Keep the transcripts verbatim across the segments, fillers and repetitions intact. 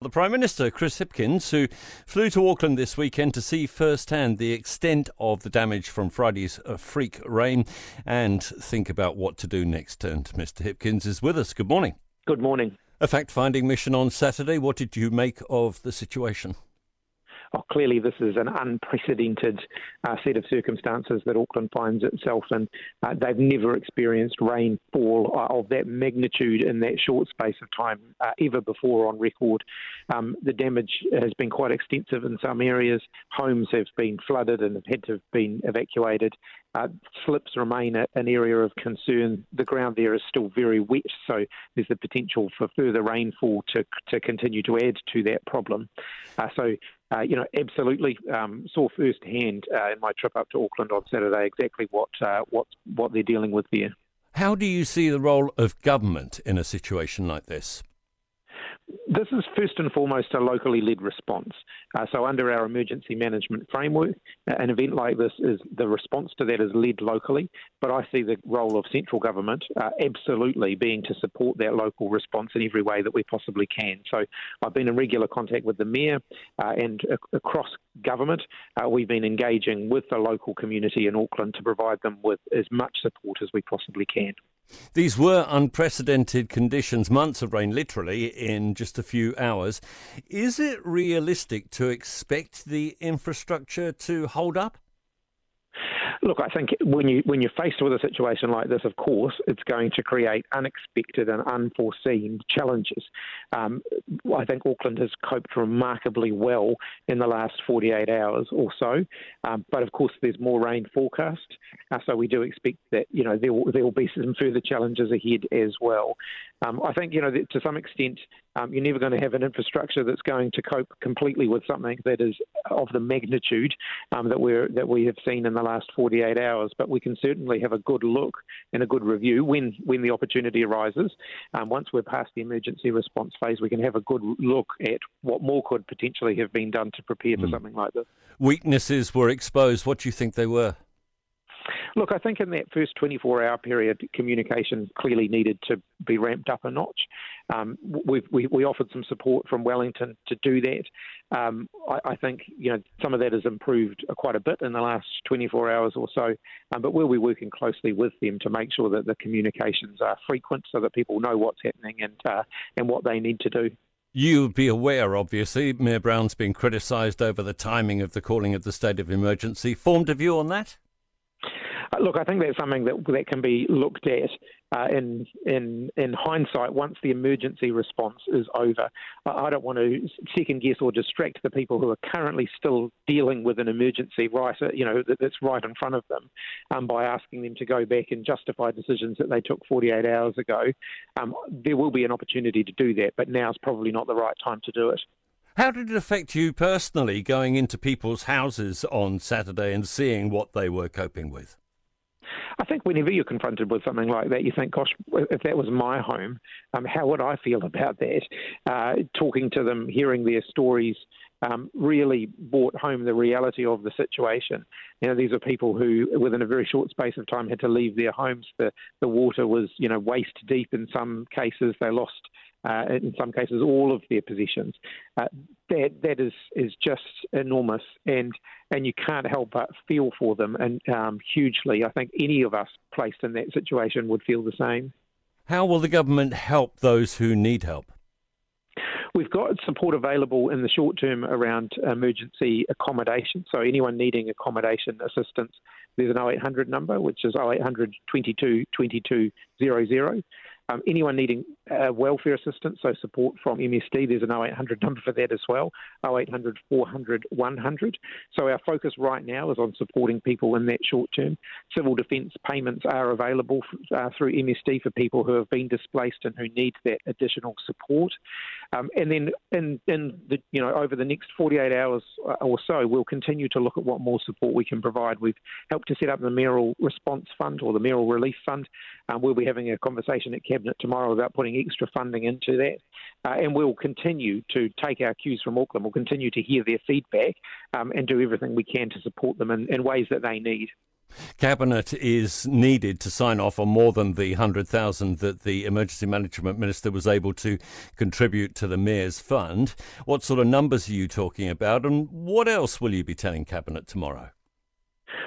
The Prime Minister, Chris Hipkins, who flew to Auckland this weekend to see firsthand the extent of the damage from Friday's freak rain and think about what to do next. And Mister Hipkins is with us. Good morning. Good morning. A fact-finding mission on Saturday. What did you make of the situation? Oh, clearly this is an unprecedented uh, set of circumstances that Auckland finds itself in. Uh, they've never experienced rainfall of that magnitude in that short space of time uh, ever before on record. Um, the damage has been quite extensive in some areas. Homes have been flooded and have had to have been evacuated. Uh, slips remain a, an area of concern. The ground there is still very wet, so there's the potential for further rainfall to, to continue to add to that problem. Uh, so... Uh, you know, absolutely um, saw firsthand uh, in my trip up to Auckland on Saturday exactly what uh, what what they're dealing with there. How do you see the role of government in a situation like this? This is first and foremost a locally led response. Uh, so under our emergency management framework, an event like this, is the response to that is led locally. But I see the role of central government uh, absolutely being to support that local response in every way that we possibly can. So I've been in regular contact with the Mayor uh, and ac- across government. Uh, we've been engaging with the local community in Auckland to provide them with as much support as we possibly can. These were unprecedented conditions, months of rain literally in just a few hours. Is it realistic to expect the infrastructure to hold up? Look, I think when you when you're faced with a situation like this, of course, it's going to create unexpected and unforeseen challenges. Um, I think Auckland has coped remarkably well in the last forty-eight hours or so, um, but of course, there's more rain forecast, uh, so we do expect that you know there will, there will be some further challenges ahead as well. Um, I think you know that to some extent, um, you're never going to have an infrastructure that's going to cope completely with something that is of the magnitude um, that we're that we have seen in the last forty-eight hours, but we can certainly have a good look and a good review when, when the opportunity arises. Um, once we're past the emergency response phase, we can have a good look at what more could potentially have been done to prepare mm. for something like this. Weaknesses were exposed. What do you think they were? Look, I think in that first twenty-four hour period, communication clearly needed to be ramped up a notch. Um, we, we, we offered some support from Wellington to do that. Um, I, I think you know some of that has improved quite a bit in the last twenty-four hours or so, um, but we'll be working closely with them to make sure that the communications are frequent so that people know what's happening and uh, and what they need to do. You'll be aware, obviously, Mayor Brown's been criticised over the timing of the calling of the state of emergency. Formed a view on that? Look, I think that's something that that can be looked at uh, in in in hindsight once the emergency response is over. I, I don't want to second guess or distract the people who are currently still dealing with an emergency right, you know, that, that's right in front of them, um, by asking them to go back and justify decisions that they took forty-eight hours ago. Um, there will be an opportunity to do that, but now's probably not the right time to do it. How did it affect you personally going into people's houses on Saturday and seeing what they were coping with? I think whenever you're confronted with something like that, you think, gosh, if that was my home, um, how would I feel about that? Uh, talking to them, hearing their stories, um, really brought home the reality of the situation. You know, these are people who, within a very short space of time, had to leave their homes. The, the water was, you know, waist deep in some cases. They lost, uh, in some cases, all of their possessions. Uh, that that is, is just enormous, and and you can't help but feel for them, and um, hugely. I think any of us placed in that situation would feel the same. How will the government help those who need help? We've got support available in the short term around emergency accommodation. So anyone needing accommodation assistance, there's an oh eight hundred number, which is oh eight hundred, twenty-two, twenty-two, zero zero. Um, anyone needing uh, welfare assistance, so support from M S D, there's an oh eight hundred number for that as well, oh eight hundred, four hundred, one hundred. So our focus right now is on supporting people in that short term. Civil defence payments are available uh, through M S D for people who have been displaced and who need that additional support. Um, and then in, in the, you know, over the next forty-eight hours or so, we'll continue to look at what more support we can provide. We've helped to set up the Mayoral Response Fund or the Mayoral Relief Fund. Um, we'll be having a conversation at Cabinet tomorrow about putting extra funding into that, uh, and we'll continue to take our cues from Auckland. We'll continue to hear their feedback um, and do everything we can to support them in, in ways that they need. Cabinet is needed to sign off on more than the one hundred thousand that the Emergency Management Minister was able to contribute to the Mayor's Fund. What sort of numbers are you talking about, and what else will you be telling Cabinet tomorrow?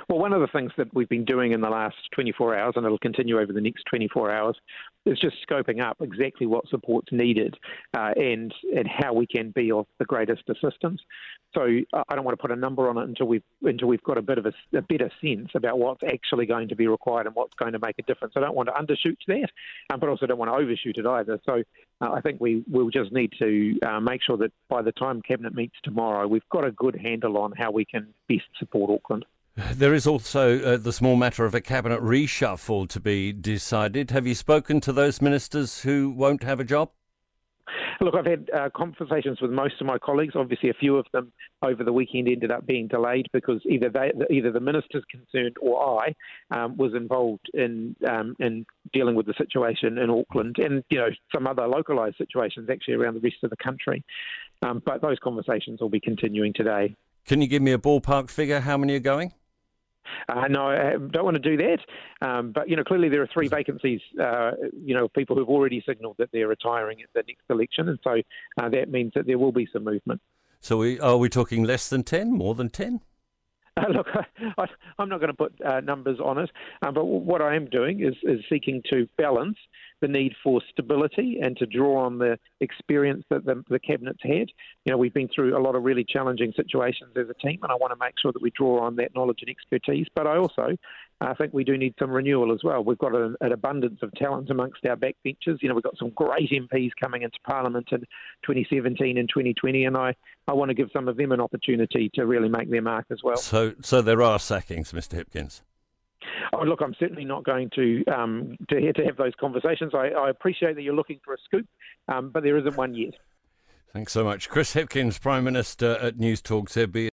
Well, one of the things that we've been doing in the last twenty-four hours, and it'll continue over the next twenty-four hours, is just scoping up exactly what support's needed uh, and and how we can be of the greatest assistance. So I don't want to put a number on it until we've until we've got a bit of a, a better sense about what's actually going to be required and what's going to make a difference. I don't want to undershoot that, um, but also don't want to overshoot it either. So uh, I think we will just need to uh, make sure that by the time Cabinet meets tomorrow, we've got a good handle on how we can best support Auckland. There is also uh, the small matter of a cabinet reshuffle to be decided. Have you spoken to those ministers who won't have a job? Look, I've had uh, conversations with most of my colleagues. Obviously, a few of them over the weekend ended up being delayed because either they, either the ministers concerned or I um, was involved in um, in dealing with the situation in Auckland and, you know, some other localised situations actually around the rest of the country. Um, but those conversations will be continuing today. Can you give me a ballpark figure? How many are going? Uh, no, I don't want to do that. Um, but, you know, clearly there are three vacancies, uh, you know, people who've already signalled that they're retiring at the next election. And so uh, that means that there will be some movement. So we, are we talking less than ten, more than ten? Uh, look, I, I, I'm not going to put uh, numbers on it, um, but what I am doing is, is seeking to balance the need for stability and to draw on the experience that the, the Cabinet's had. You know, we've been through a lot of really challenging situations as a team, and I want to make sure that we draw on that knowledge and expertise, but I also I think we do need some renewal as well. We've got an, an abundance of talent amongst our backbenchers. You know, we've got some great M Ps coming into Parliament in twenty seventeen and twenty twenty, and I, I want to give some of them an opportunity to really make their mark as well. So, so there are sackings, Mister Hipkins? Oh, look, I'm certainly not going to um, to, to have those conversations. I, I appreciate that you're looking for a scoop, um, but there isn't one yet. Thanks so much. Chris Hipkins, Prime Minister at Newstalk Z B.